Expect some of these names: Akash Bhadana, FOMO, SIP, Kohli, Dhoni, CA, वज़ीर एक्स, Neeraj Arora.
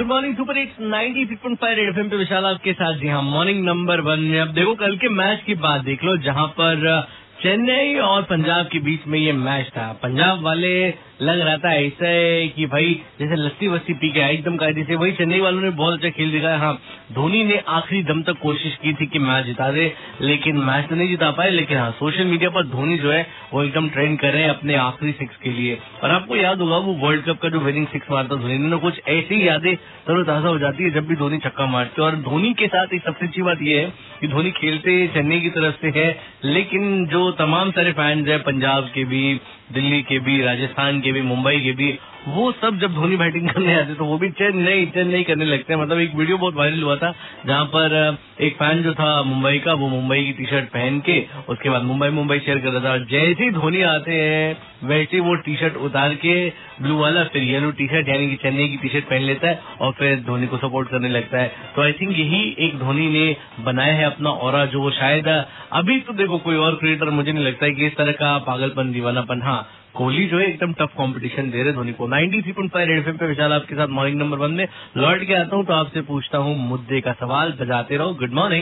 Good morning super hits 93.5 FM पे विशाल आपके साथ। जी हाँ, मॉर्निंग नंबर वन में। अब देखो कल के मैच की बात देख लो, जहाँ पर चेन्नई और पंजाब के बीच में ये मैच था। पंजाब वाले लग रहा था ऐसा है कि भाई जैसे लस्सी वस्सी पी के आए एकदम कायदे से, वही चेन्नई वालों ने बहुत अच्छा खेल दिखाया। हाँ, धोनी ने आखिरी दम तक कोशिश की थी कि मैच जिता दे, लेकिन मैच तो नहीं जिता पाए। लेकिन हाँ, सोशल मीडिया पर धोनी जो है वो एकदम ट्रेंड कर रहे हैं अपने आखिरी सिक्स के लिए। और आपको याद होगा वो वर्ल्ड कप का जो विनिंग सिक्स मारता धोनी ने, कुछ ऐसी यादें तरोताजा हो जाती है जब भी धोनी छक्का मारते। और धोनी के साथ एक सबसे अच्छी बात यह है कि धोनी खेलते चेन्नई की तरफ से है, लेकिन जो तमाम सारे फैंस है पंजाब के भी, दिल्ली के भी, राजस्थान के भी, मुंबई के भी, वो सब जब धोनी बैटिंग करने आते तो वो भी चेन्नई करने लगते हैं। मतलब एक वीडियो बहुत वायरल हुआ था जहां पर एक फैन जो था मुंबई का, वो मुंबई की टी शर्ट पहन के उसके बाद मुंबई शेयर कर रहा था। जैसे ही धोनी आते हैं वैसे वो टी शर्ट उतार के ब्लू वाला फिर येलो टी शर्ट यानी कि चेन्नई की टी शर्ट पहन लेता है और फिर धोनी को सपोर्ट करने लगता है। तो आई थिंक यही एक धोनी ने बनाया है अपना ऑरा, जो शायद अभी तो देखो कोई और क्रिकेटर मुझे नहीं लगता है कि इस तरह का पागलपन दीवानापन। हाँ, कोहली जो है एकदम टफ कंपटीशन दे रहे धोनी को। 93.5 एफएम पे विशाल आपके साथ मॉर्निंग नंबर वन में। लौट के आता हूँ तो आपसे पूछता हूँ मुद्दे का सवाल। बजाते रहो, गुड मॉर्निंग।